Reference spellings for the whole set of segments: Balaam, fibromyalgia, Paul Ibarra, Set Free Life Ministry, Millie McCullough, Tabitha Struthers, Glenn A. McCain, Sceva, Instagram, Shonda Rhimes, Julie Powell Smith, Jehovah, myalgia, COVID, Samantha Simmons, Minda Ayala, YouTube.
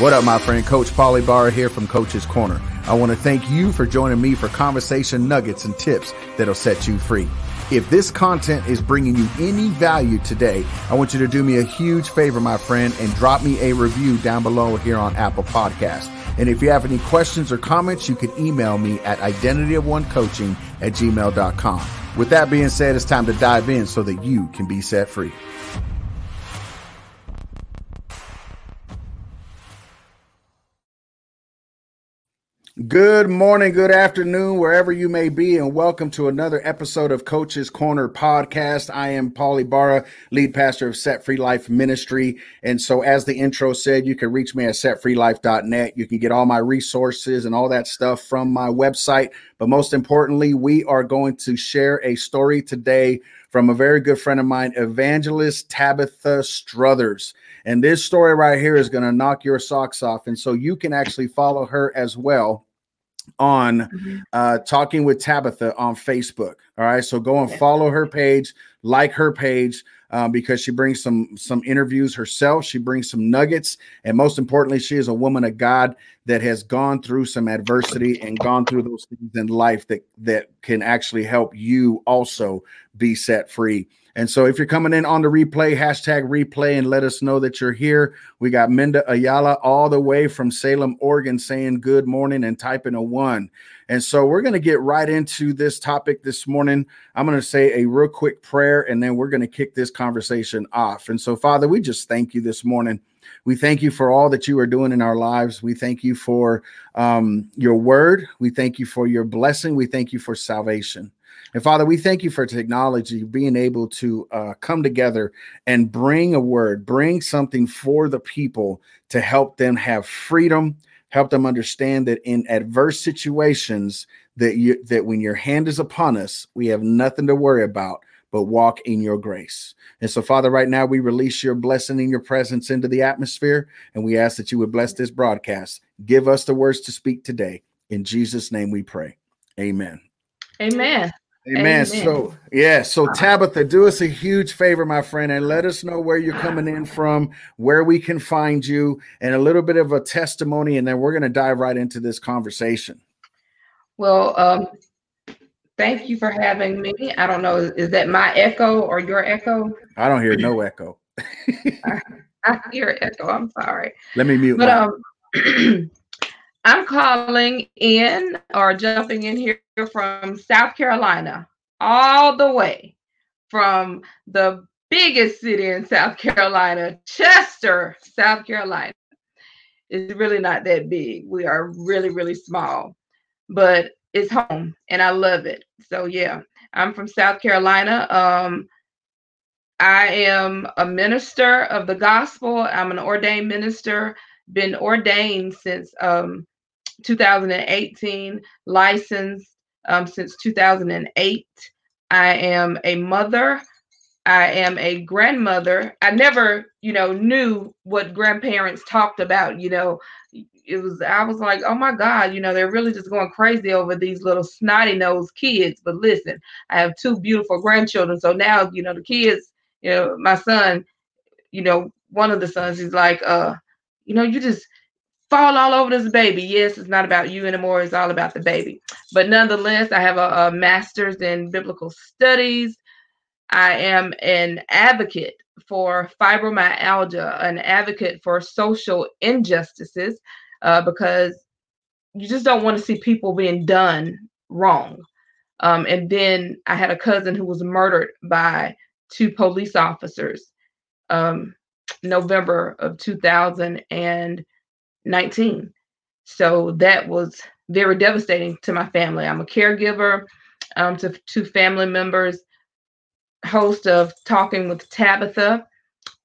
What up, my friend? Coach Paul Ibarra here from Coach's Corner. I want to thank you for joining me for conversation nuggets and tips that'll set you free. If this content is bringing you any value today, I want you to do me a huge favor, my friend, and drop me a review down below here on Apple Podcasts. And if you have any questions or comments, you can email me at identityofonecoaching@gmail.com. With that being said, it's time to dive in so that you can be set free. Good morning, good afternoon, wherever you may be, and welcome to another episode of Coach's Corner Podcast. I am Paul Ibarra, lead pastor of Set Free Life Ministry. And so as the intro said, you can reach me at setfreelife.net. You can get all my resources and all that stuff from my website. But most importantly, we are going to share a story today from a very good friend of mine, evangelist Tabitha Struthers. And this story right here is going to knock your socks off. And so you can actually follow her as well on Talking with Tabitha on Facebook. All right. So go and follow her page, like her page, because she brings some interviews herself. She brings some nuggets. And most importantly, she is a woman of God that has gone through some adversity and gone through those things in life that can actually help you also be set free. And so if you're coming in on the replay, hashtag replay, and let us know that you're here. We got Minda Ayala all the way from Salem, Oregon, saying good morning and typing a 1. And so we're going to get right into this topic this morning. I'm going to say a real quick prayer, and then we're going to kick this conversation off. And so, Father, we just thank you this morning. We thank you for all that you are doing in our lives. We thank you for your word. We thank you for your blessing. We thank you for salvation. And Father, we thank you for technology, being able to come together and bring a word, bring something for the people to help them have freedom, help them understand that in adverse situations, that when your hand is upon us, we have nothing to worry about but walk in your grace. And so, Father, right now we release your blessing and your presence into the atmosphere, and we ask that you would bless this broadcast. Give us the words to speak today. In Jesus' name we pray. Amen. Amen. Amen. So Tabitha, do us a huge favor, my friend, and let us know where you're coming in from, where we can find you, and a little bit of a testimony, and then we're going to dive right into this conversation. Well, thank you for having me. I don't know, is that my echo or your echo? I don't hear no echo. I hear echo. I'm sorry. Let me mute. But I'm calling in or jumping in here from South Carolina, all the way from the biggest city in South Carolina, Chester, South Carolina. It's really not that big. We are really, really small, but it's home and I love it. So yeah, I'm from South Carolina. I am a minister of the gospel. I'm an ordained minister, been ordained since 2018, licensed since 2008. I am a mother. I am a grandmother. I never, knew what grandparents talked about. I was like, oh my God, they're really just going crazy over these little snotty-nosed kids. But listen, I have two beautiful grandchildren. So now, the kids, my son, one of the sons, he's like, you just fall all over this baby. Yes, it's not about you anymore. It's all about the baby. But nonetheless, I have a master's in biblical studies. I am an advocate for fibromyalgia, an advocate for social injustices, because you just don't want to see people being done wrong. And then I had a cousin who was murdered by two police officers November of 2019. So that was very devastating to my family. I'm a caregiver to two family members, host of Talking with Tabitha,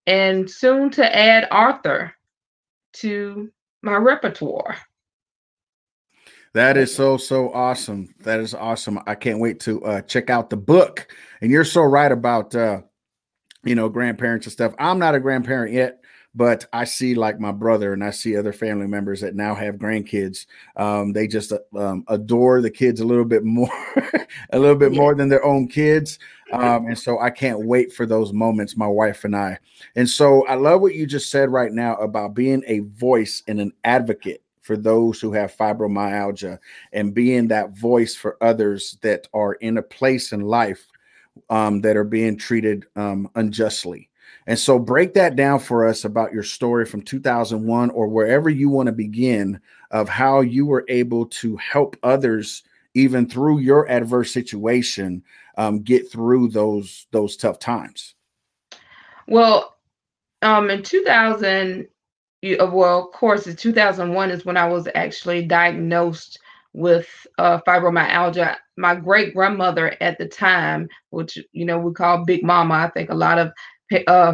and soon to add Arthur to my repertoire. That is so awesome. That is awesome. I can't wait to check out the book. And you're so right about grandparents and stuff. I'm not a grandparent yet, But I see like my brother and I see other family members that now have grandkids. They just adore the kids a little bit more, more than their own kids. And so I can't wait for those moments, my wife and I. And so I love what you just said right now about being a voice and an advocate for those who have fibromyalgia and being that voice for others that are in a place in life that are being treated unjustly. And so break that down for us about your story from 2001 or wherever you want to begin of how you were able to help others, even through your adverse situation, get through those tough times. Well, in 2001 is when I was actually diagnosed with fibromyalgia. My great grandmother at the time, which, you know, we call Big Mama. I think a lot of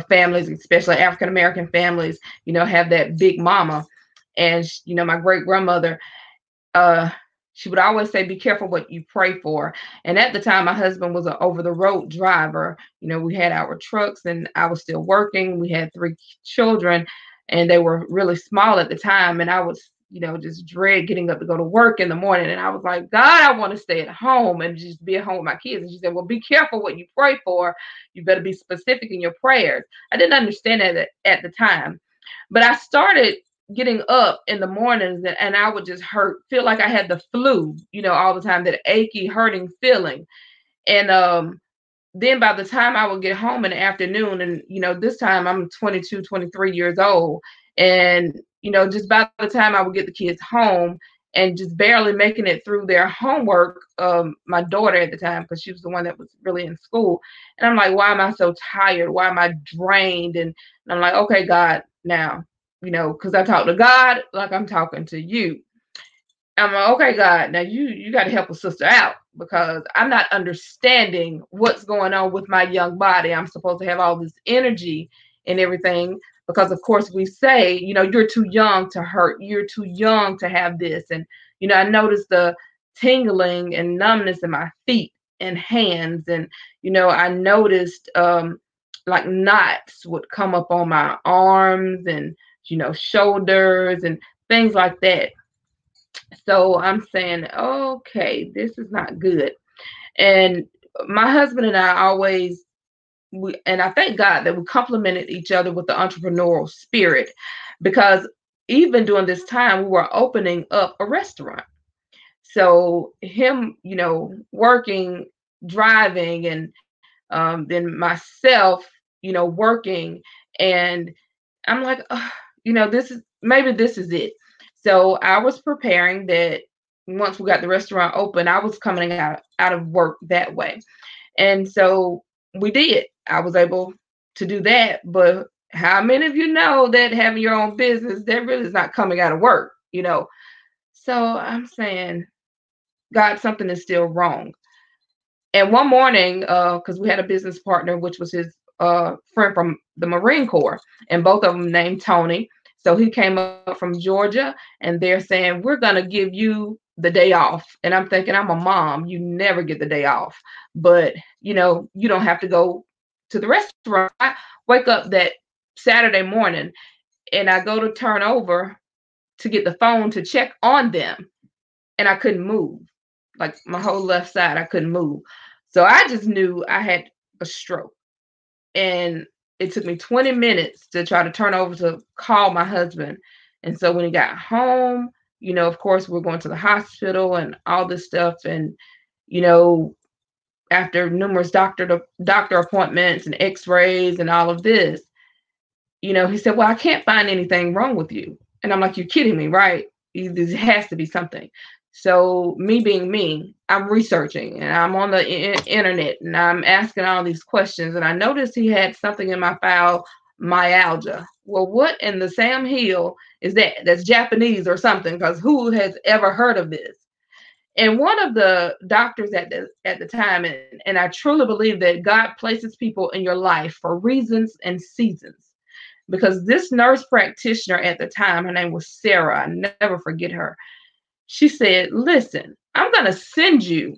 families, especially African-American families, you know, have that Big Mama. And, you know, my great grandmother, she would always say, be careful what you pray for. And at the time, my husband was an over-the-road driver. You know, we had our trucks and I was still working. We had three children and they were really small at the time. And I was, you know, just dread getting up to go to work in the morning. And I was like, God, I want to stay at home and just be at home with my kids. And she said, well, be careful what you pray for. You better be specific in your prayers. I didn't understand that at the time. But I started getting up in the mornings and I would just feel like I had the flu, you know, all the time, that achy, hurting feeling. And then by the time I would get home in the afternoon, and, you know, this time I'm 22, 23 years old. And, you know, just by the time I would get the kids home and just barely making it through their homework, my daughter at the time, because she was the one that was really in school. And I'm like, why am I so tired? Why am I drained? And I'm like, okay, God, now. You know, because I talk to God like I'm talking to you. I'm like, okay, God, now you got to help a sister out because I'm not understanding what's going on with my young body. I'm supposed to have all this energy and everything because, of course, we say, you know, you're too young to hurt. You're too young to have this. And, you know, I noticed the tingling and numbness in my feet and hands. And, you know, I noticed like knots would come up on my arms and, you know, shoulders and things like that. So I'm saying, okay, this is not good. And my husband and I always, and I thank God that we complemented each other with the entrepreneurial spirit, because even during this time, we were opening up a restaurant. So him, you know, working, driving, and then myself, you know, working. And I'm like, you know, this is it. So I was preparing that once we got the restaurant open, I was coming out of work that way. And so we did. I was able to do that. But how many of you know that having your own business, that really is not coming out of work, you know? So I'm saying, God, something is still wrong. And one morning, because we had a business partner, which was his friend from the Marine Corps, and both of them named Tony. So he came up from Georgia and they're saying, we're going to give you the day off. And I'm thinking, I'm a mom. You never get the day off, but you know, you don't have to go to the restaurant. I wake up that Saturday morning and I go to turn over to get the phone to check on them. And I couldn't move, like my whole left side. I couldn't move. So I just knew I had a stroke. And it took me 20 minutes to try to turn over to call my husband. And so when he got home, you know, of course, we're going to the hospital and all this stuff. And, you know, after numerous doctor appointments and x-rays and all of this, you know, he said, well, I can't find anything wrong with you. And I'm like, you're kidding me, right? There has to be something. So me being me, I'm researching and I'm on the internet and I'm asking all these questions. And I noticed he had something in my file, myalgia. Well, what in the Sam Hill is that? That's Japanese or something, because who has ever heard of this? And one of the doctors at the time, and I truly believe that God places people in your life for reasons and seasons. Because this nurse practitioner at the time, her name was Sarah. I never forget her. She said, listen, I'm going to send you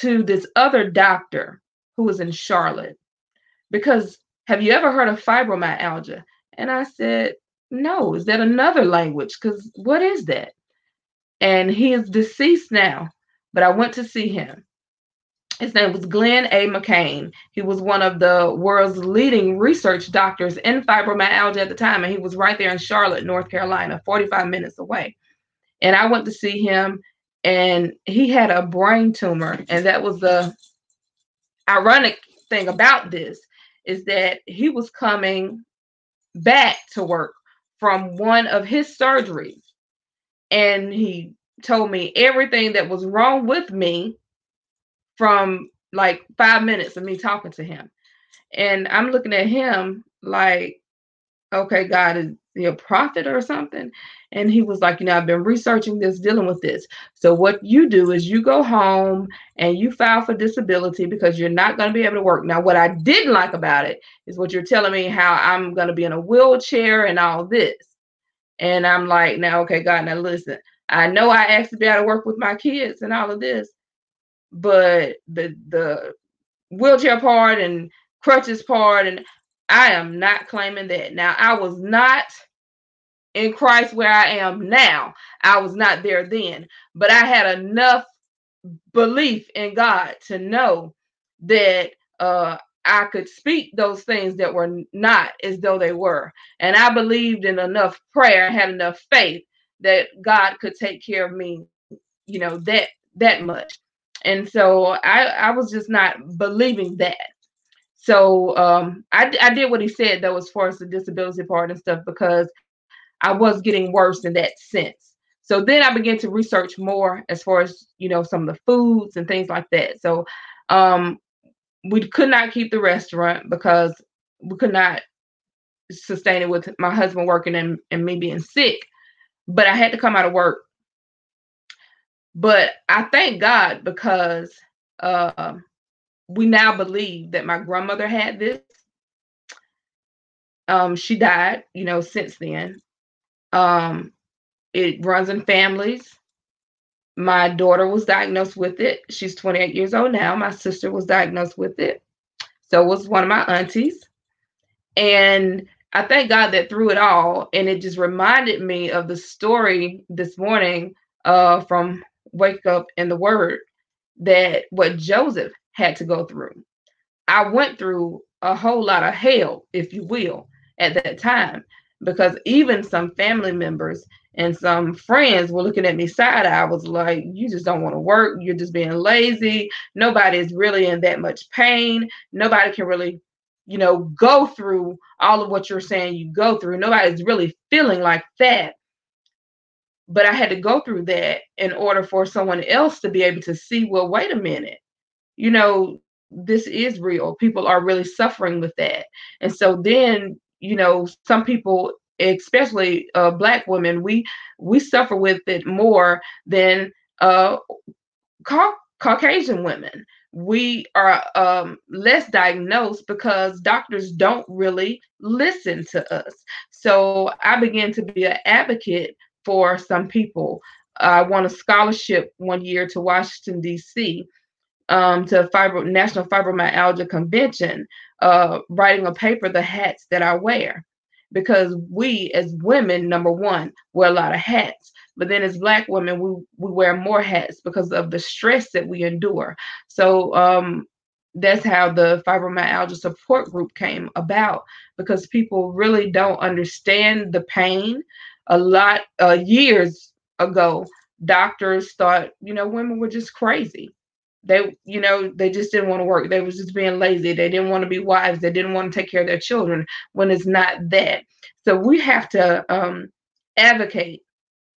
to this other doctor who was in Charlotte, because have you ever heard of fibromyalgia? And I said, no, is that another language? Because what is that? And he is deceased now, but I went to see him. His name was Glenn A. McCain. He was one of the world's leading research doctors in fibromyalgia at the time. And he was right there in Charlotte, North Carolina, 45 minutes away. And I went to see him, and he had a brain tumor. And that was the ironic thing about this, is that he was coming back to work from one of his surgeries. And he told me everything that was wrong with me from like 5 minutes of me talking to him. And I'm looking at him like, okay, God, is he a prophet or something? And he was like, you know, I've been researching this, dealing with this. So what you do is you go home and you file for disability because you're not going to be able to work. Now, what I didn't like about it is what you're telling me, how I'm going to be in a wheelchair and all this. And I'm like, now, okay, God, now listen, I know I asked to be able to work with my kids and all of this, but the wheelchair part and crutches part, and I am not claiming that. Now, I was not in Christ where I am now. I was not there then, but I had enough belief in God to know that I could speak those things that were not as though they were. And I believed in enough prayer, had enough faith that God could take care of me, you know, that much. And so I was just not believing that. So I did what he said, though, as far as the disability part and stuff, because I was getting worse in that sense. So then I began to research more as far as, you know, some of the foods and things like that. So we could not keep the restaurant because we could not sustain it with my husband working and me being sick. But I had to come out of work. But I thank God because we now believe that my grandmother had this. She died, you know, since then. It runs in families. My daughter was diagnosed with it. She's 28 years old now. My sister was diagnosed with it. So was one of my aunties. And I thank God that through it all, and it just reminded me of the story this morning from Wake Up in the Word, that what Joseph had to go through. I went through a whole lot of hell, if you will, at that time, because even some family members and some friends were looking at me side-eye. I was like, you just don't want to work. You're just being lazy. Nobody's really in that much pain. Nobody can really, you know, go through all of what you're saying you go through. Nobody's really feeling like that. But I had to go through that in order for someone else to be able to see, well, wait a minute, you know, this is real. People are really suffering with that. And so then, you know, some people, especially Black women, we suffer with it more than Caucasian women. We are less diagnosed because doctors don't really listen to us. So I began to be an advocate for some people. I won a scholarship one year to Washington, D.C., to National Fibromyalgia Convention, writing a paper, The Hats That I Wear, because we as women, number one, wear a lot of hats. But then as Black women, we wear more hats because of the stress that we endure. So that's how the fibromyalgia support group came about, because people really don't understand the pain. A lot years ago, doctors thought, you know, women were just crazy. They, you know, they just didn't want to work. They was just being lazy. They didn't want to be wives. They didn't want to take care of their children, when it's not that. So we have to advocate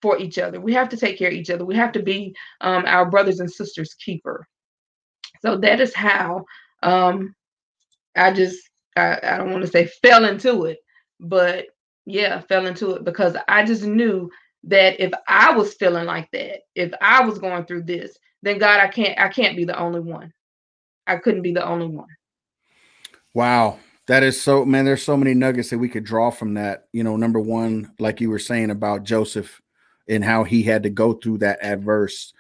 for each other. We have to take care of each other. We have to be our brothers and sisters keeper. So that is how I don't want to say fell into it, but yeah, fell into it, because I just knew that if I was feeling like that, if I was going through this, then God, I can't be the only one. I couldn't be the only one. Wow. That is so, man, there's so many nuggets that we could draw from that. You know, number one, like you were saying about Joseph and how he had to go through that adverse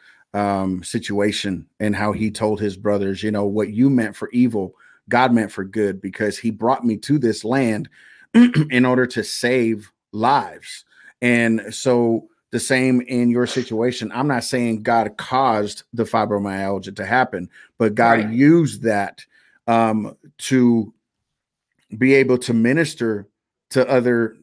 situation, and how he told his brothers, you know, what you meant for evil, God meant for good, because he brought me to this land in order to save lives. And so the same in your situation. I'm not saying God caused the fibromyalgia to happen, but God right. used that to be able to minister to other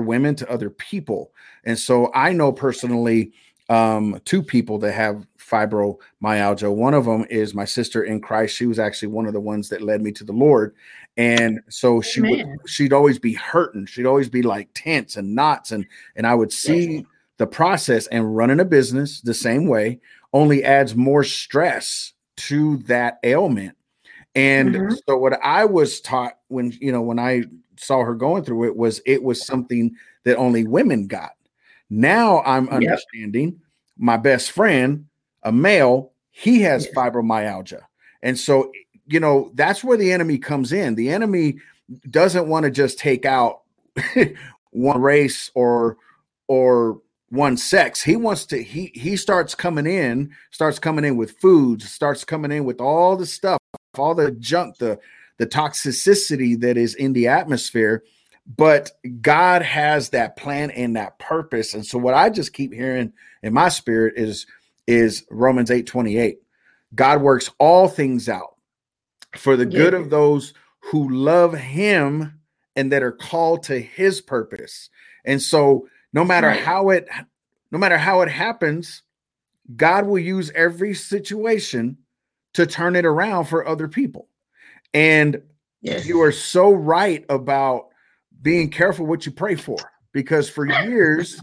women, to other people. And so I know personally two people that have fibromyalgia. One of them is my sister in Christ. She was actually one of the ones that led me to the Lord. And so she she'd always be hurting. She'd always be like tense and knots. And I would see yeah. the process, and running a business the same way only adds more stress to that ailment. And mm-hmm. so what I was taught when, you know, when I saw her going through it was something that only women got. Now I'm understanding yep. my best friend, a male, he has yeah. fibromyalgia. And so, you know, that's where the enemy comes in. The enemy doesn't want to just take out one race or one sex. He wants to, he starts coming in with foods, starts coming in with all the stuff, all the junk, the toxicity that is in the atmosphere. But God has that plan and that purpose. And so what I just keep hearing in my spirit is Romans 8:28. God works all things out for the good of those who love him and that are called to his purpose. And so no matter how it happens, God will use every situation to turn it around for other people. And you are so right about being careful what you pray for, because for years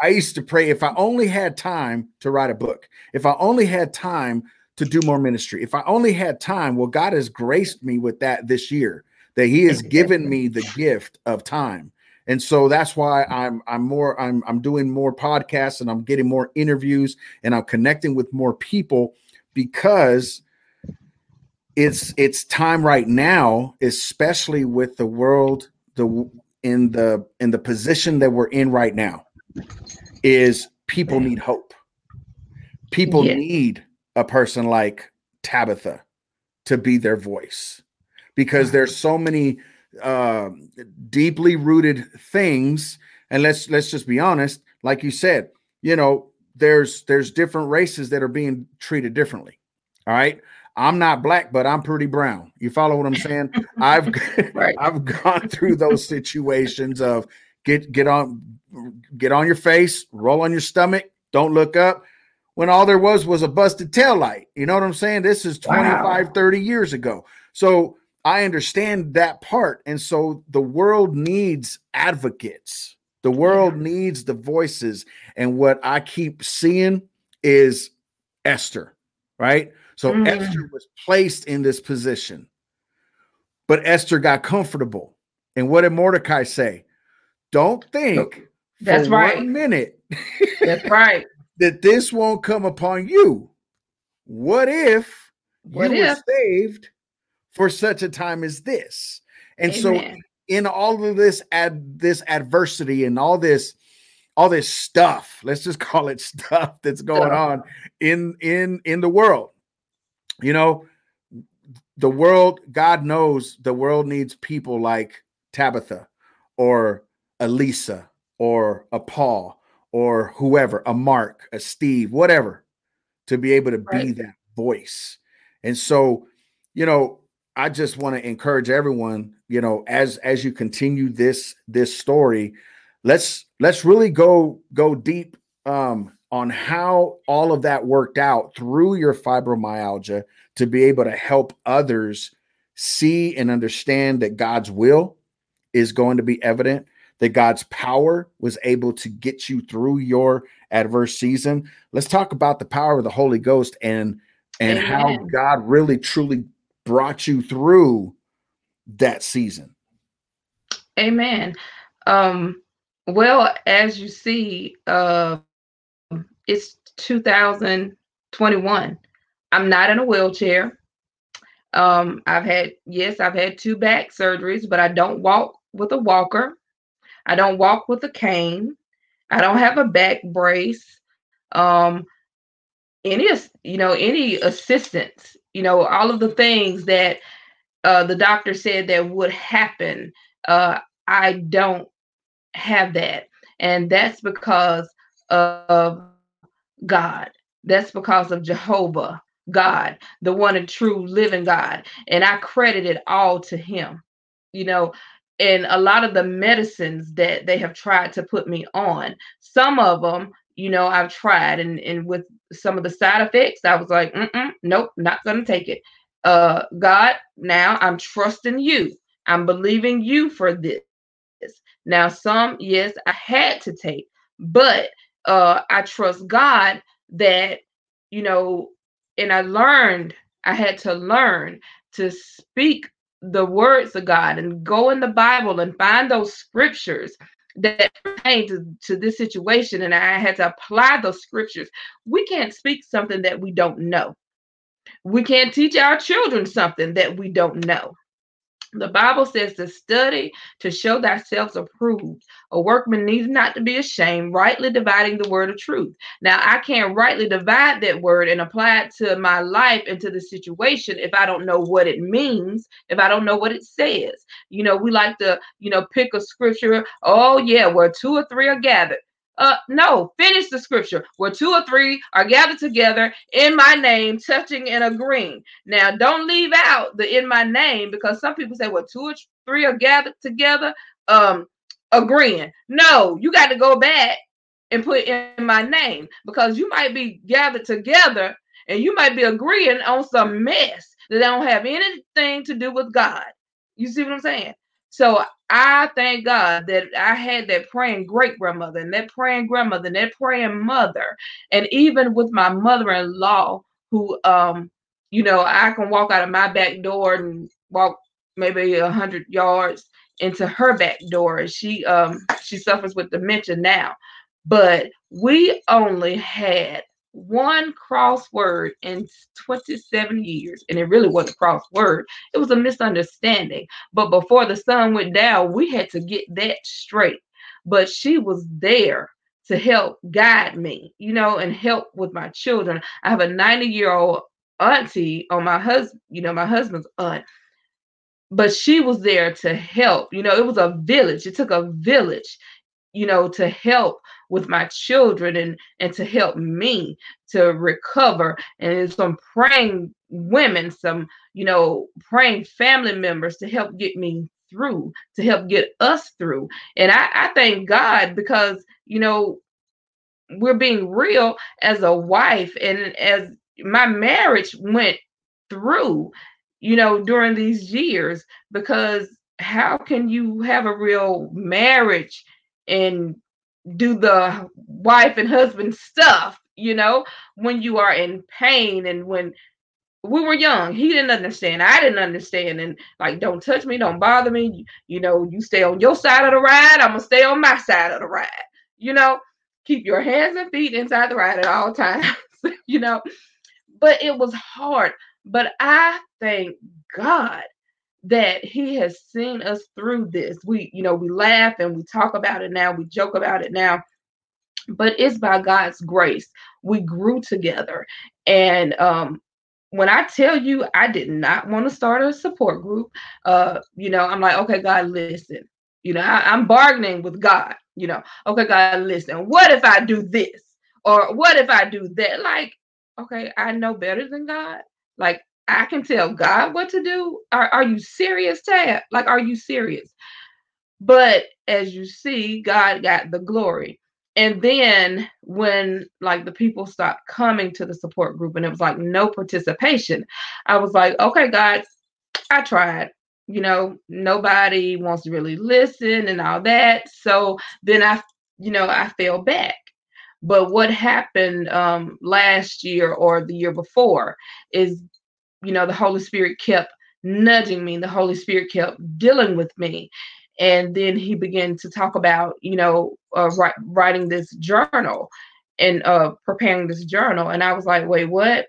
I used to pray, if I only had time to write a book, if I only had time to do more ministry, if I only had time, well, God has graced me with that this year, that he has given me the gift of time. And so that's why I'm doing more podcasts, and I'm getting more interviews, and I'm connecting with more people, because it's time right now, especially with the world, in the position that we're in right now, is people need hope. People need a person like Tabitha to be their voice, because there's so many deeply rooted things. And let's just be honest. Like you said, you know, there's different races that are being treated differently. All right. I'm not black, but I'm pretty brown. You follow what I'm saying? I've gone through those situations of get on your face, roll on your stomach, don't look up, when all there was a busted taillight. You know what I'm saying? This is 25-30 years ago. So I understand that part. And so the world needs advocates. The world needs the voices. And what I keep seeing is Esther, right? So Esther was placed in this position, but Esther got comfortable. And what did Mordecai say? Don't think that's for right. 1 minute that's right. that this won't come upon you. What if you were saved for such a time as this? And Amen. So in all of this this adversity and all this stuff, let's just call it stuff that's going on in the world. You know, the world, God knows the world needs people like Tabitha or Elisa or a Paul or whoever, a Mark, a Steve, whatever, to be able to be that voice. And so, you know, I just want to encourage everyone, you know, as you continue this story, let's really go deep on how all of that worked out through your fibromyalgia to be able to help others see and understand that God's will is going to be evident, that God's power was able to get you through your adverse season. Let's talk about the power of the Holy Ghost and how God really, truly brought you through that season. Amen. Well, as you see, it's 2021. I'm not in a wheelchair. I've had two back surgeries, but I don't walk with a walker. I don't walk with a cane. I don't have a back brace. Any assistance, you know, all of the things that the doctor said that would happen I don't have that. And that's because of God. That's because of Jehovah, God, the one and true living God. And I credit it all to him, you know, and a lot of the medicines that they have tried to put me on, some of them, you know, I've tried, and with some of the side effects, I was like, nope, not going to take it. God, now I'm trusting you. I'm believing you for this. Now, some, yes, I had to take, but I trust God that, you know, and I had to learn to speak the words of God and go in the Bible and find those scriptures that pertain to this situation. And I had to apply those scriptures. We can't speak something that we don't know. We can't teach our children something that we don't know. The Bible says to study, to show thyself approved. A workman needs not to be ashamed, rightly dividing the word of truth. Now, I can't rightly divide that word and apply it to my life and to the situation if I don't know what it means, if I don't know what it says. You know, we like to, you know, pick a scripture. Oh, yeah, where two or three are gathered. No, finish the scripture. Where two or three are gathered together in my name, touching and agreeing. Now, don't leave out the in my name, because some people say, well, two or three are gathered together, agreeing. No, you got to go back and put in my name, because you might be gathered together and you might be agreeing on some mess that don't have anything to do with God. You see what I'm saying? So I thank God that I had that praying great grandmother and that praying grandmother and that praying mother. And even with my mother-in-law, who, you know, I can walk out of my back door and walk maybe 100 yards into her back door. She suffers with dementia now, but we only had one crossword in 27 years. And it really wasn't a crossword. It was a misunderstanding. But before the sun went down, we had to get that straight. But she was there to help guide me, you know, and help with my children. I have a 90-year-old auntie on my husband, you know, my husband's aunt. But she was there to help. You know, it was a village. It took a village, you know, to help with my children and to help me to recover. And some praying women, some, you know, praying family members to help get me through, to help get us through. And I thank God, because, you know, we're being real as a wife. And as my marriage went through, you know, during these years, because how can you have a real marriage and do the wife and husband stuff, you know, when you are in pain? And when we were young, he didn't understand. I didn't understand. And like, don't touch me. Don't bother me. You know, you stay on your side of the ride. I'm going to stay on my side of the ride. You know, keep your hands and feet inside the ride at all times, you know. But it was hard. But I thank God that he has seen us through this. We, you know, we laugh and we talk about it now. We joke about it now, but it's by God's grace. We grew together. And when I tell you, I did not want to start a support group. You know, I'm like, okay, God, listen, you know, I'm bargaining with God, you know, okay, God, listen, what if I do this? Or what if I do that? Like, okay, I know better than God. Like, I can tell God what to do. Are you serious, Tab? Like, are you serious? But as you see, God got the glory. And then when, like, the people stopped coming to the support group and it was like no participation, I was like, okay, God, I tried. You know, nobody wants to really listen and all that. So then I, you know, I fell back. But what happened last year or the year before is, you know, the Holy Spirit kept nudging me. The Holy Spirit kept dealing with me. And then he began to talk about, you know, writing this journal and preparing this journal. And I was like, wait, what?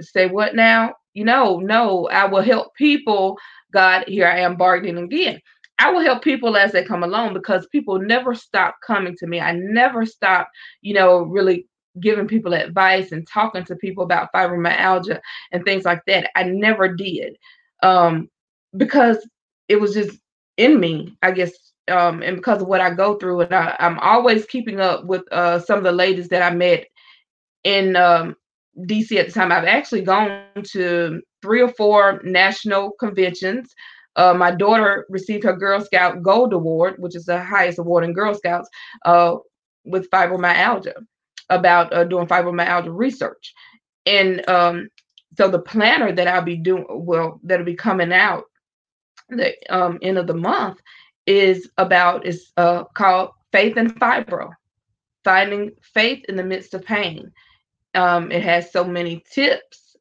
Say what now? You know, no, I will help people. God, here I am bargaining again. I will help people as they come along, because people never stop coming to me. I never stop, you know, really giving people advice and talking to people about fibromyalgia and things like that. I never did because it was just in me, I guess, and because of what I go through. And I'm always keeping up with some of the ladies that I met in DC at the time. I've actually gone to 3 or 4 national conventions. My daughter received her Girl Scout Gold Award, which is the highest award in Girl Scouts, with fibromyalgia, about doing fibromyalgia research. And so the planner that I'll be doing, well, that'll be coming out the end of the month, is called Faith in Fibro, finding faith in the midst of pain. It has so many tips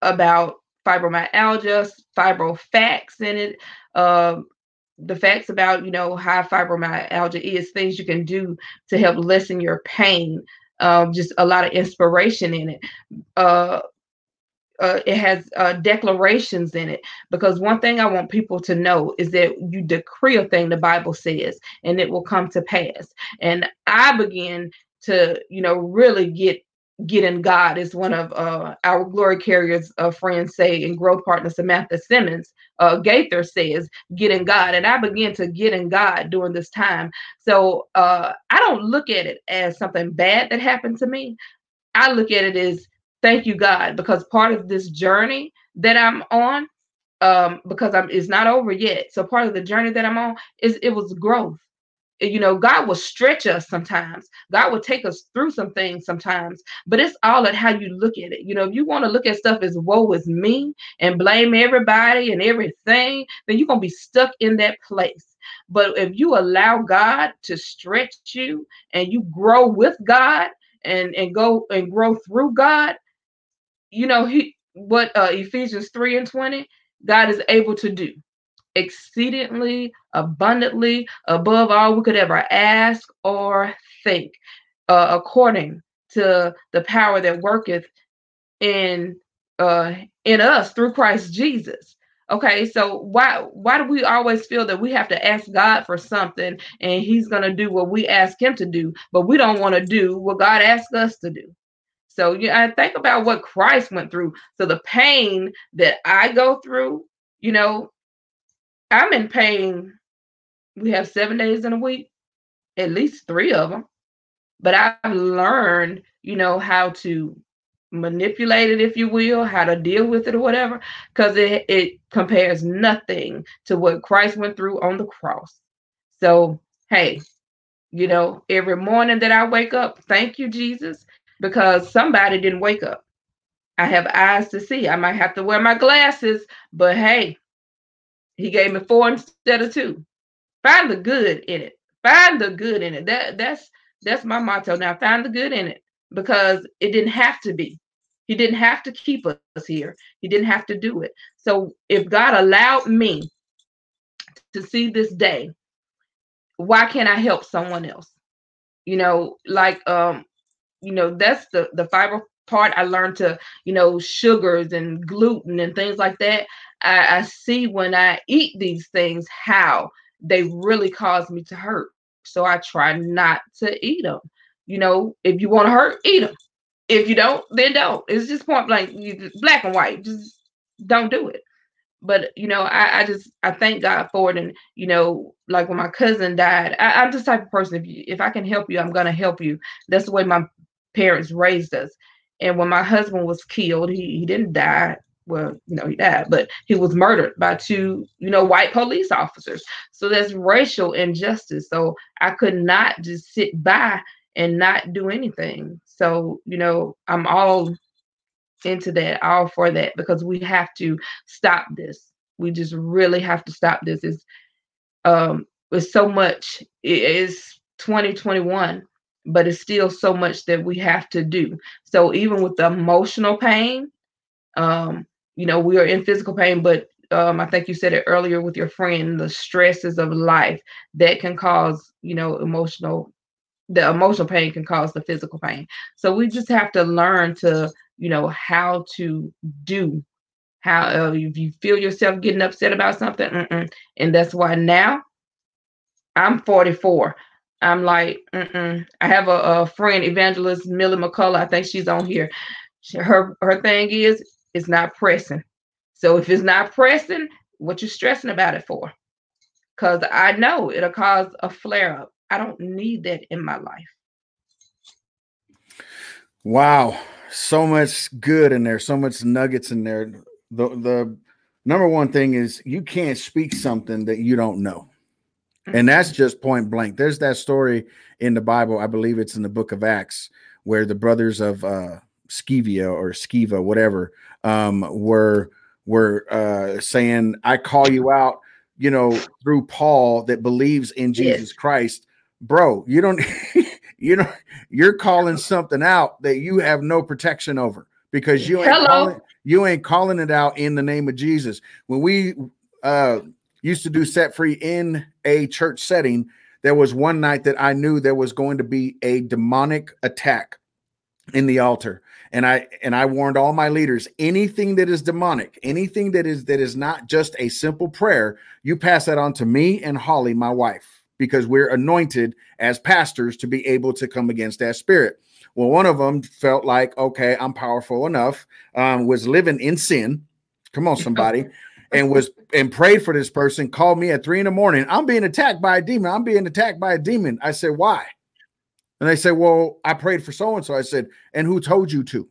about fibromyalgia, fibro facts in it, the facts about, you know, how fibromyalgia is, things you can do to help lessen your pain, just a lot of inspiration in it. It has declarations in it, because one thing I want people to know is that you decree a thing the Bible says and it will come to pass. And I begin to, you know, really get in God, as one of our Glory Carriers friends say, and growth partner Samantha Simmons Gaither says, get in God. And I began to get in God during this time. So I don't look at it as something bad that happened to me. I look at it as, thank you, God, because part of this journey that I'm on, because it's not over yet. So part of the journey that I'm on was growth. You know, God will stretch us sometimes. God will take us through some things sometimes, but it's all at how you look at it. You know, if you want to look at stuff as woe is me and blame everybody and everything, then you're going to be stuck in that place. But if you allow God to stretch you and you grow with God and go and grow through God, you know, Ephesians 3:20, God is able to do exceedingly abundantly above all we could ever ask or think, according to the power that worketh in us through Christ Jesus. Okay, so why do we always feel that we have to ask God for something and he's going to do what we ask him to do, but we don't want to do what God asks us to do? So yeah, I think about what Christ went through. So the pain that I go through, you know, I'm in pain. We have 7 days in a week, at least 3 of them. But I've learned, you know, how to manipulate it, if you will, how to deal with it or whatever, because it compares nothing to what Christ went through on the cross. So, hey, you know, every morning that I wake up, thank you, Jesus, because somebody didn't wake up. I have eyes to see. I might have to wear my glasses, but hey, he gave me 4 instead of 2. Find the good in it. Find the good in it. That's my motto now. Find the good in it, because it didn't have to be. He didn't have to keep us here. He didn't have to do it. So if God allowed me to see this day, why can't I help someone else? You know, like, you know, that's the fiber part. I learned to, you know, sugars and gluten and things like that. I see when I eat these things how they really cause me to hurt. So I try not to eat them. You know, if you want to hurt, eat them. If you don't, then don't. It's just point blank, black and white. Just don't do it. But, you know, I thank God for it. And, you know, like when my cousin died, I'm just the type of person, if I can help you, I'm going to help you. That's the way my parents raised us. And when my husband was killed, he didn't die. Well, you know, he died, but he was murdered by 2, you know, white police officers. So that's racial injustice. So I could not just sit by and not do anything. So, you know, I'm all into that, all for that, because we have to stop this. We just really have to stop this. It's so much. It is 2021, but it's still so much that we have to do. So even with the emotional pain, you know, we are in physical pain, but I think you said it earlier with your friend, the stresses of life that can cause, you know, the emotional pain can cause the physical pain. So we just have to learn to, you know, how to do, how if you feel yourself getting upset about something. And that's why now I'm 44. I'm like, I have a friend, evangelist Millie McCullough. I think she's on here. Her thing is, it's not pressing. So if it's not pressing, what you stressing about it for? because I know it'll cause a flare up. I don't need that in my life. Wow. So much good in there. So much nuggets in there. The number one thing is you can't speak something that you don't know. And that's just point blank. There's that story in the Bible. I believe it's in the book of Acts where the brothers of Sceva or Sceva, whatever, were saying, I call you out, you know, through Paul that believes in Jesus Christ. Bro, you don't, you're calling something out that you have no protection over because you ain't calling it out in the name of Jesus. When we used to do Set Free in a church setting, there was one night that I knew there was going to be a demonic attack in the altar. And I warned all my leaders, anything that is demonic, anything that is not just a simple prayer, you pass that on to me and Holly, my wife, because we're anointed as pastors to be able to come against that spirit. Well, one of them felt like, okay, I'm powerful enough, was living in sin. Come on, somebody. And prayed for this person, called me at 3 a.m. I'm being attacked by a demon. I said, why? And they said, well, I prayed for so-and-so. I said, and who told you to?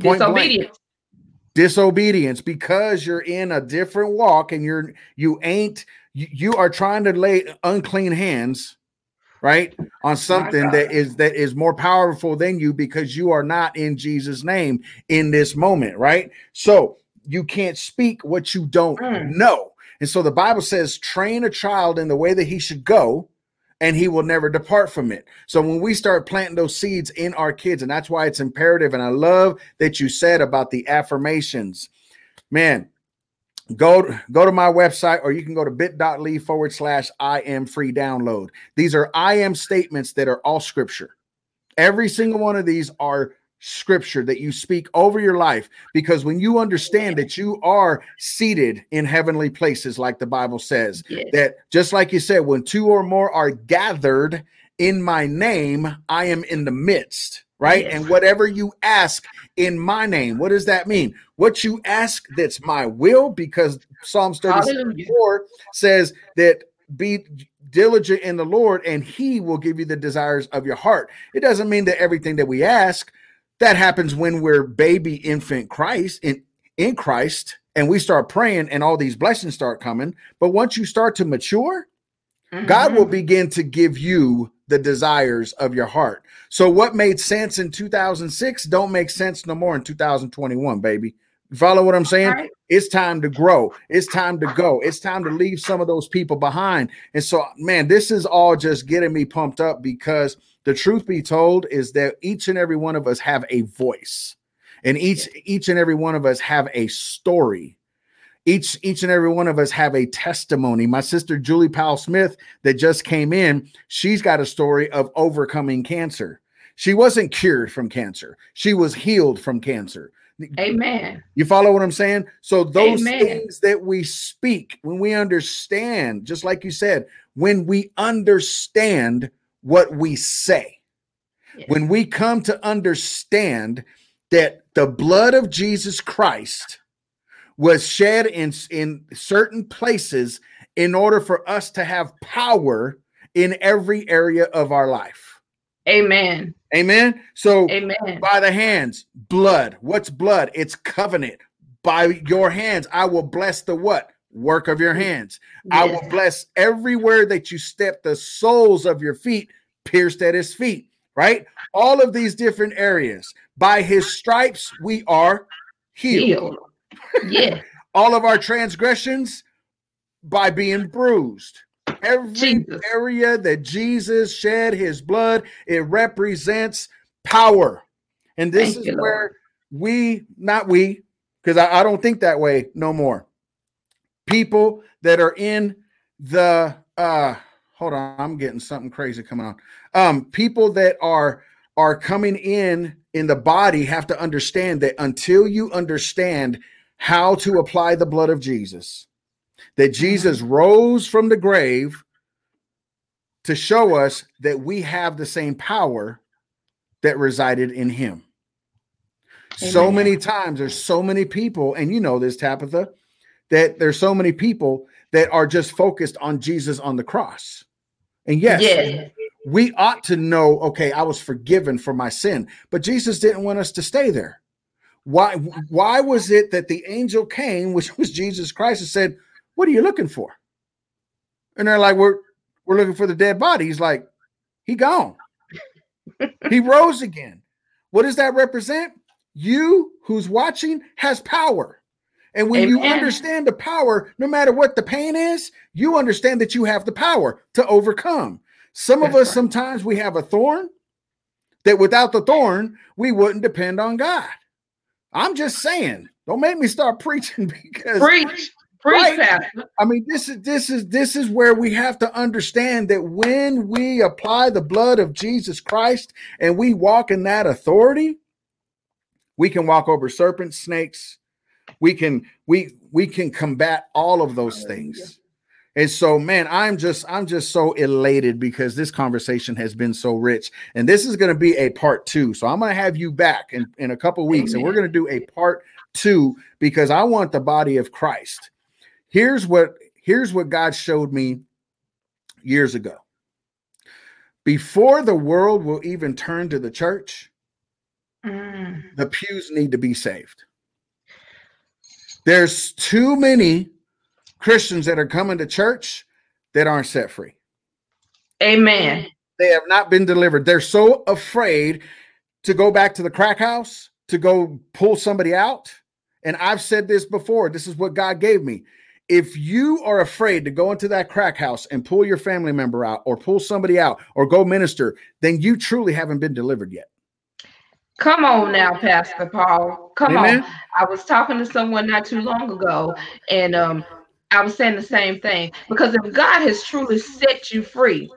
Point disobedience. Blank. Disobedience, because you're in a different walk and you are trying to lay unclean hands, right, on something that is more powerful than you because you are not in Jesus' name in this moment, right? So you can't speak what you don't know. And so the Bible says, train a child in the way that he should go, and he will never depart from it. So when we start planting those seeds in our kids, and that's why it's imperative. And I love that you said about the affirmations, man, go to my website, or you can go to bit.ly/IamFreeDownload. These are I am statements that are all scripture. Every single one of these are scripture that you speak over your life, because when you understand that you are seated in heavenly places, like the Bible says, that just like you said, when two or more are gathered in my name, I am in the midst, right? And whatever you ask in my name, what does that mean? What you ask, that's my will, because Psalms 34 says that be diligent in the Lord and he will give you the desires of your heart. It doesn't mean that everything that we ask, that happens when we're baby infant Christ in Christ, and we start praying and all these blessings start coming. But once you start to mature, God will begin to give you the desires of your heart. So what made sense in 2006 don't make sense no more in 2021, baby. You follow what I'm saying? Right. It's time to grow. It's time to go. It's time to leave some of those people behind. And so, man, this is all just getting me pumped up, because the truth be told is that each and every one of us have a voice, and each and every one of us have a story. Each and every one of us have a testimony. My sister, Julie Powell Smith, that just came in, she's got a story of overcoming cancer. She wasn't cured from cancer. She was healed from cancer. Amen. You follow what I'm saying? So those things that we speak, when we understand, just like you said, when we understand what we say, when we come to understand that the blood of Jesus Christ was shed in certain places in order for us to have power in every area of our life. Amen. Amen. So by the hands, blood. What's blood? It's covenant. By your hands, I will bless the what? Work of your hands. I will bless everywhere that you step, the soles of your feet pierced at his feet, right? All of these different areas. By his stripes, we are healed. All of our transgressions by being bruised. Every area that Jesus shed his blood, it represents power. And this is where we, because I don't think that way no more. People that are in the, hold on, I'm getting something crazy coming on. People that are coming in the body have to understand that until you understand how to apply the blood of Jesus, that Jesus rose from the grave to show us that we have the same power that resided in him. Amen. So many times there's so many people, and you know this, Tabitha, that there's so many people that are just focused on Jesus on the cross. And yes, we ought to know, okay, I was forgiven for my sin, but Jesus didn't want us to stay there. Why was it that the angel came, which was Jesus Christ, and said, what are you looking for? And they're like, we're looking for the dead body. He's like, he gone. He rose again. What does that represent? You who's watching has power. And when you understand the power, no matter what the pain is, you understand that you have the power to overcome. Some of us, sometimes we have a thorn that without the thorn, we wouldn't depend on God. I'm just saying, don't make me start preaching because preach. I mean, this is where we have to understand that when we apply the blood of Jesus Christ and we walk in that authority, we can walk over serpents, snakes. We can combat all of those things. And so, man, I'm just so elated because this conversation has been so rich. And this is going to be a part two. So I'm going to have you back in a couple of weeks. Amen. And we're going to do a part two because I want the body of Christ. Here's what God showed me years ago. Before the world will even turn to the church, the pews need to be saved. There's too many Christians that are coming to church that aren't set free. Amen. They have not been delivered. They're so afraid to go back to the crack house, to go pull somebody out. And I've said this before. This is what God gave me. If you are afraid to go into that crack house and pull your family member out or pull somebody out or go minister, then you truly haven't been delivered yet. Come on now, Pastor Paul. Come Amen. On. I was talking to someone not too long ago, and I was saying the same thing. Because if God has truly set you free,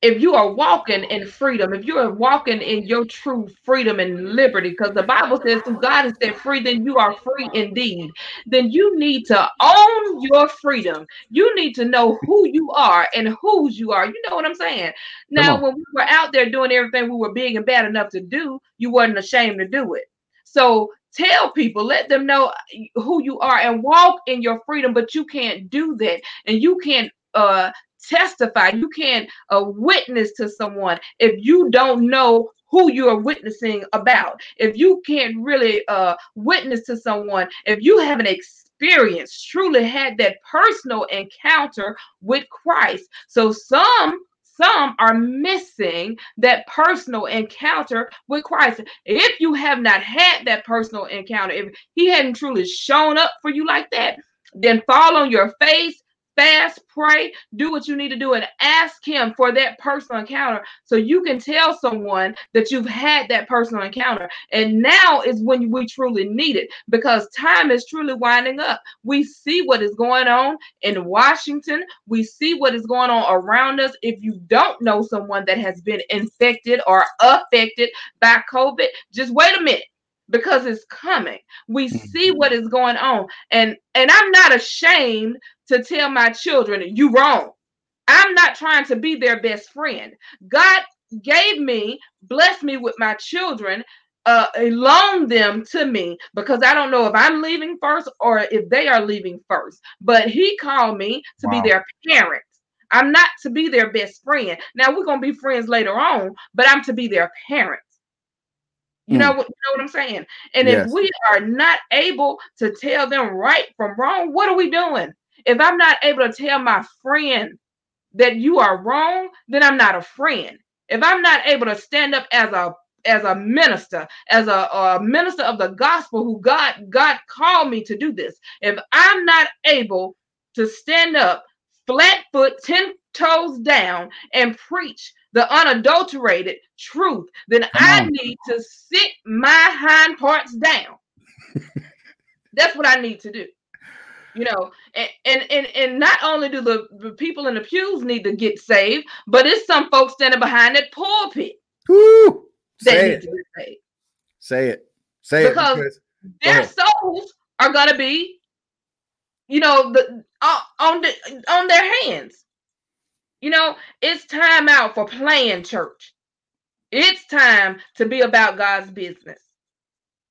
if you are walking in freedom, if you are walking in your true freedom and liberty, because the Bible says if God has set free, then you are free indeed. Then you need to own your freedom. You need to know who you are and whose you are. You know what I'm saying? Now, when we were out there doing everything we were big and bad enough to do, you weren't ashamed to do it. So tell people, let them know who you are and walk in your freedom, but you can't do that. And you can't testify. You can't witness to someone if you don't know who you are witnessing about. If you can't really witness to someone, if you haven't experienced, truly had that personal encounter with Christ. So some are missing that personal encounter with Christ. If you have not had that personal encounter, if he hadn't truly shown up for you like that, then fall on your face, fast, pray, do what you need to do, and ask him for that personal encounter so you can tell someone that you've had that personal encounter. And now is when we truly need it, because time is truly winding up. We see what is going on in Washington. We see what is going on around us. If you don't know someone that has been infected or affected by COVID, just wait a minute, because it's coming. We see what is going on. And I'm not ashamed to tell my children, you wrong. I'm not trying to be their best friend. God gave me, blessed me with my children, loaned them to me, because I don't know if I'm leaving first or if they are leaving first. But he called me to be their parent. I'm not to be their best friend. Now, we're going to be friends later on, but I'm to be their parent. You know what I'm saying? And if we are not able to tell them right from wrong, what are we doing? If I'm not able to tell my friend that you are wrong, then I'm not a friend. If I'm not able to stand up as a minister, as a minister of the gospel, who God called me to do this. If I'm not able to stand up flat foot, 10 toes down, and preach the unadulterated truth, then I need to sit my hind parts down. That's what I need to do. You know, and not only do the people in the pews need to get saved, but it's some folks standing behind that pulpit. Woo! Say it. Need to get saved. Say it. Say because it. Because their souls are going to be, you know, on their hands. You know, it's time out for playing church. It's time to be about God's business.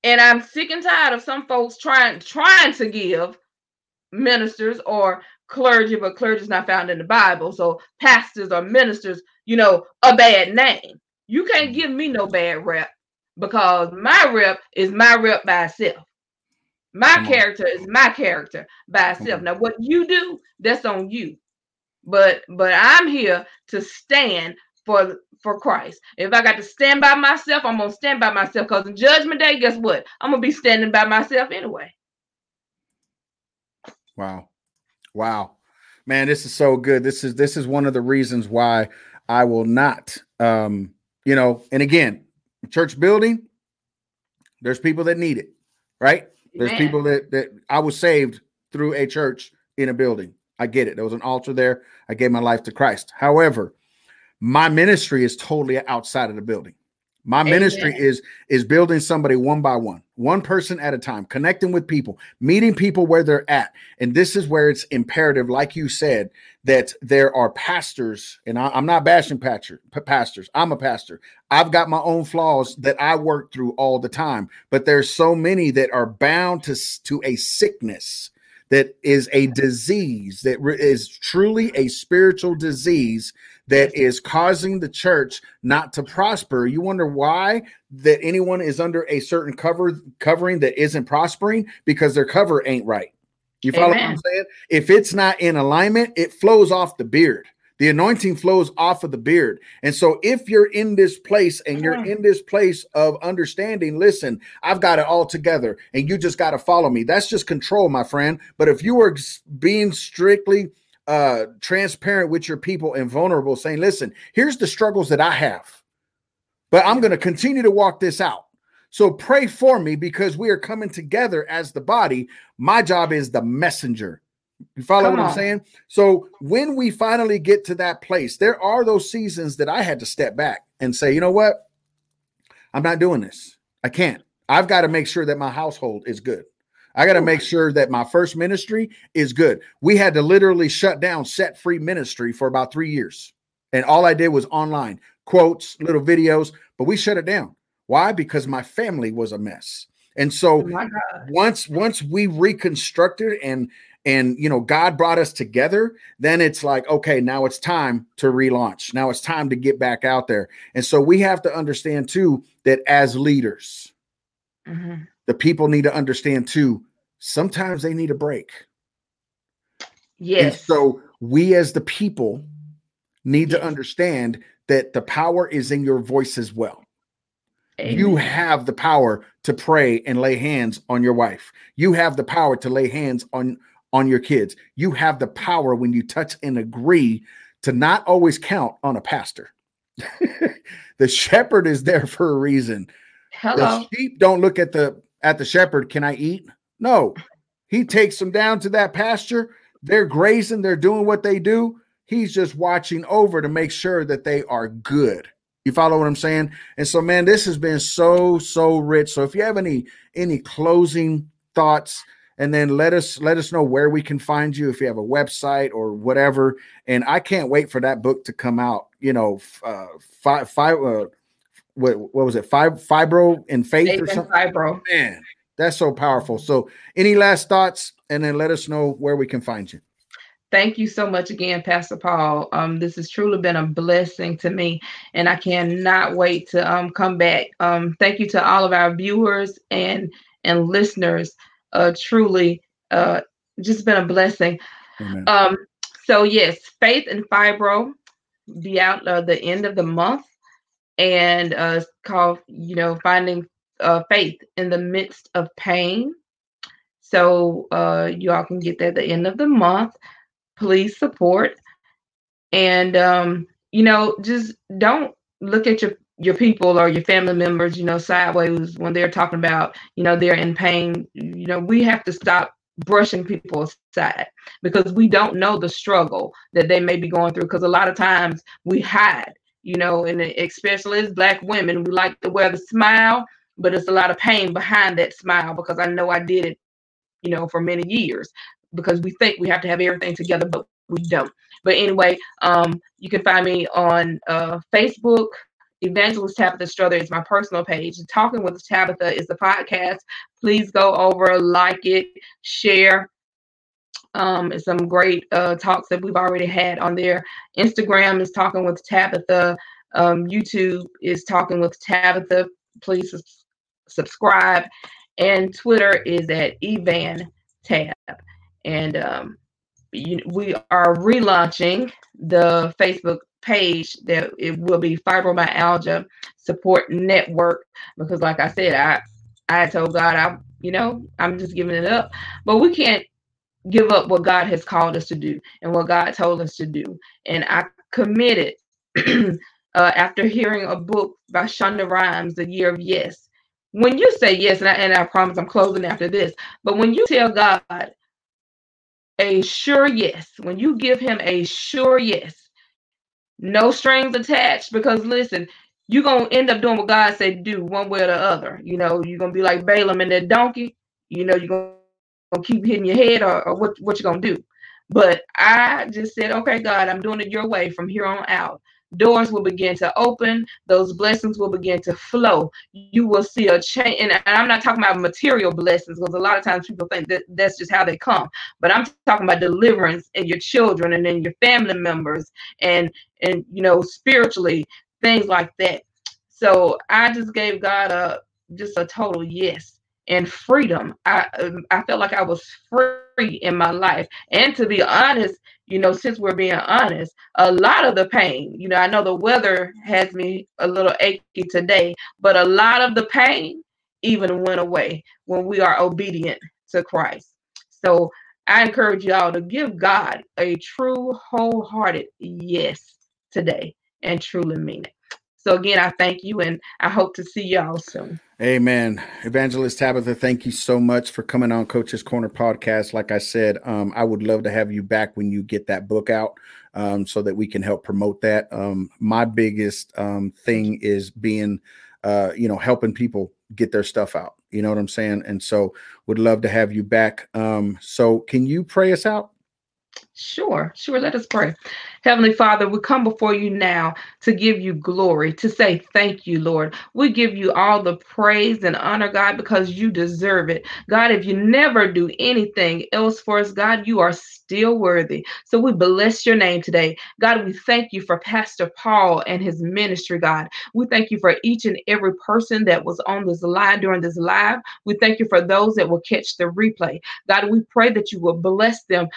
And I'm sick and tired of some folks trying to give ministers or clergy, but clergy is not found in the Bible. So pastors or ministers, you know, a bad name. You can't give me no bad rep, because my rep is my rep by itself. My character is my character by itself. Now, what you do, that's on you. But I'm here to stand for Christ. If I got to stand by myself, I'm going to stand by myself, because in Judgment Day, guess what? I'm going to be standing by myself anyway. Wow. Man, this is so good. This is one of the reasons why I will not, and again, church building, there's people that need it, right? There's people that I was saved through a church in a building. I get it. There was an altar there. I gave my life to Christ. However, my ministry is totally outside of the building. My ministry is building somebody one by one, one person at a time, connecting with people, meeting people where they're at. And this is where it's imperative, like you said, that there are pastors, and I'm not bashing pastors. I'm a pastor. I've got my own flaws that I work through all the time, but there's so many that are bound to a sickness that is a disease that is truly a spiritual disease that is causing the church not to prosper. You wonder why that anyone is under a certain covering that isn't prospering, because their cover ain't right. You follow what I'm saying? If it's not in alignment, it flows off the beard. The anointing flows off of the beard. And so if you're in this place and you're in this place of understanding, listen, I've got it all together and you just got to follow me. That's just control, my friend. But if you are being strictly transparent with your people and vulnerable, saying, listen, here's the struggles that I have, but I'm going to continue to walk this out. So pray for me, because we are coming together as the body. My job is the messenger. You follow what I'm saying? So when we finally get to that place, there are those seasons that I had to step back and say, you know what? I'm not doing this. I can't. I've got to make sure that my household is good. I got to make sure that my first ministry is good. We had to literally shut down Set Free Ministry for about 3 years. And all I did was online quotes, little videos, but we shut it down. Why? Because my family was a mess. And so once we reconstructed and you know, God brought us together, then it's like, okay, now it's time to relaunch. Now it's time to get back out there. And so we have to understand too, that as leaders, the people need to understand too, sometimes they need a break. Yes. And so we as the people need to understand that the power is in your voice as well. Amen. You have the power to pray and lay hands on your wife. You have the power to lay hands on your kids. You have the power when you touch and agree to not always count on a pastor. The shepherd is there for a reason. The sheep don't look at the shepherd. Can I eat? No, he takes them down to that pasture. They're grazing. They're doing what they do. He's just watching over to make sure that they are good. You follow what I'm saying? And so, man, this has been so rich. So if you have any closing thoughts, and then let us know where we can find you, if you have a website or whatever. And I can't wait for that book to come out, you know, what was it? Fibro and Faith, Faith or something? Fibro. Man, that's so powerful. So any last thoughts, and then let us know where we can find you. Thank you so much again, Pastor Paul. This has truly been a blessing to me, and I cannot wait to come back. Thank you to all of our viewers and listeners. Truly, just been a blessing. Amen. So yes, Faith and Fibro be out the end of the month, and it's called, you know, Finding Faith in the Midst of Pain. So you all can get that at the end of the month. Please support, and just don't look at your people or your family members, sideways when they're talking about, they're in pain. We have to stop brushing people aside, because we don't know the struggle that they may be going through. Because a lot of times we hide, and especially as Black women, we like to wear the smile, but it's a lot of pain behind that smile, because I know I did it, for many years. Because we think we have to have everything together, but we don't. But anyway, you can find me on Facebook. Evangelist Tabitha Struthers is my personal page. Talking with Tabitha is the podcast. Please go over, like it, share, some great talks that we've already had on there. Instagram is Talking with Tabitha. YouTube is Talking with Tabitha. Please subscribe. And Twitter is at Evan Tab. And we are relaunching the Facebook page that it will be Fibromyalgia Support Network, because like I said, I told God, I'm just giving it up, but we can't give up what God has called us to do and what God told us to do. And I committed after hearing a book by Shonda Rhimes, The Year of Yes. When you say yes, and I promise I'm closing after this, but when you tell God a sure yes, when you give him a sure yes, no strings attached, because listen, you're going to end up doing what God said do one way or the other. You know, you're going to be like Balaam and that donkey. You know, you're going to keep hitting your head or what you're going to do. But I just said, okay, God, I'm doing it your way from here on out. Doors will begin to open. Those blessings will begin to flow. You will see a change. And I'm not talking about material blessings, because a lot of times people think that that's just how they come. But I'm talking about deliverance in your children and in your family members and you know, spiritually, things like that. So I just gave God a total yes and freedom. I felt like I was free in my life. And to be honest, you know, since we're being honest, a lot of the pain, you know, I know the weather has me a little achy today, but a lot of the pain even went away when we are obedient to Christ. So I encourage y'all to give God a true, wholehearted yes today and truly mean it. So again, I thank you, and I hope to see y'all soon. Amen. Evangelist Tabitha, thank you so much for coming on Coach's Corner podcast. Like I said, I would love to have you back when you get that book out, so that we can help promote that. My biggest thing is being, helping people get their stuff out. You know what I'm saying? And so would love to have you back. So can you pray us out? Sure. Let us pray. Heavenly Father, we come before you now to give you glory, to say thank you, Lord. We give you all the praise and honor, God, because you deserve it. God, if you never do anything else for us, God, you are still worthy. So we bless your name today. God, we thank you for Pastor Paul and his ministry, God. We thank you for each and every person that was on this live during this live. We thank you for those that will catch the replay. God, we pray that you will bless them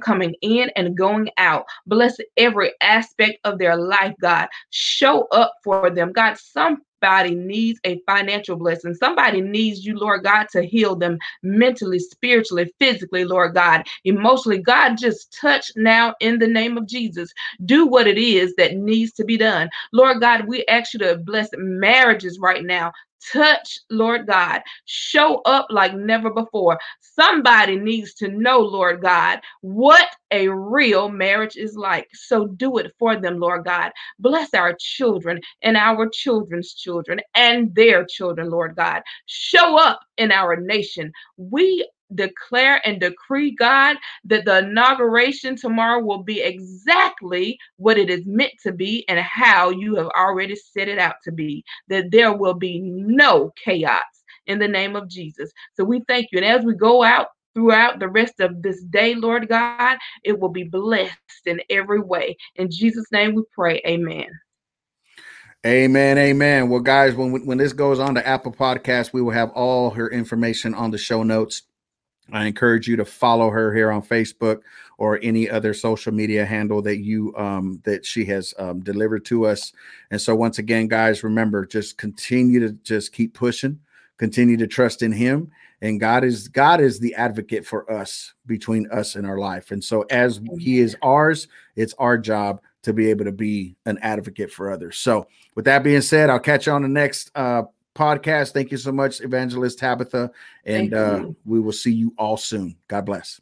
coming in and going out. Bless every aspect of their life, God. Show up for them, God. Somebody needs a financial blessing. Somebody needs you, Lord God, to heal them mentally, spiritually, physically, Lord God, emotionally. God, just touch now in the name of Jesus. Do what it is that needs to be done. Lord God, we ask you to bless marriages right now. Touch, Lord God. Show up like never before. Somebody needs to know, Lord God, what a real marriage is like. So do it for them, Lord God. Bless our children and our children's children and their children, Lord God. Show up in our nation. We declare and decree, God, that the inauguration tomorrow will be exactly what it is meant to be and how you have already set it out to be, that there will be no chaos in the name of Jesus. So we thank you. And as we go out throughout the rest of this day, Lord God, it will be blessed in every way. In Jesus' name we pray. Amen. Amen. Amen. Well, guys, when this goes on to Apple Podcasts, we will have all her information on the show notes. I encourage you to follow her here on Facebook or any other social media handle that you that she has delivered to us. And so once again, guys, remember, just continue to just keep pushing, continue to trust in him. And God is the advocate for us, between us and our life. And so as he is ours, it's our job to be able to be an advocate for others. So with that being said, I'll catch you on the next podcast. Thank you so much, Evangelist Tabitha, and we will see you all soon. God bless.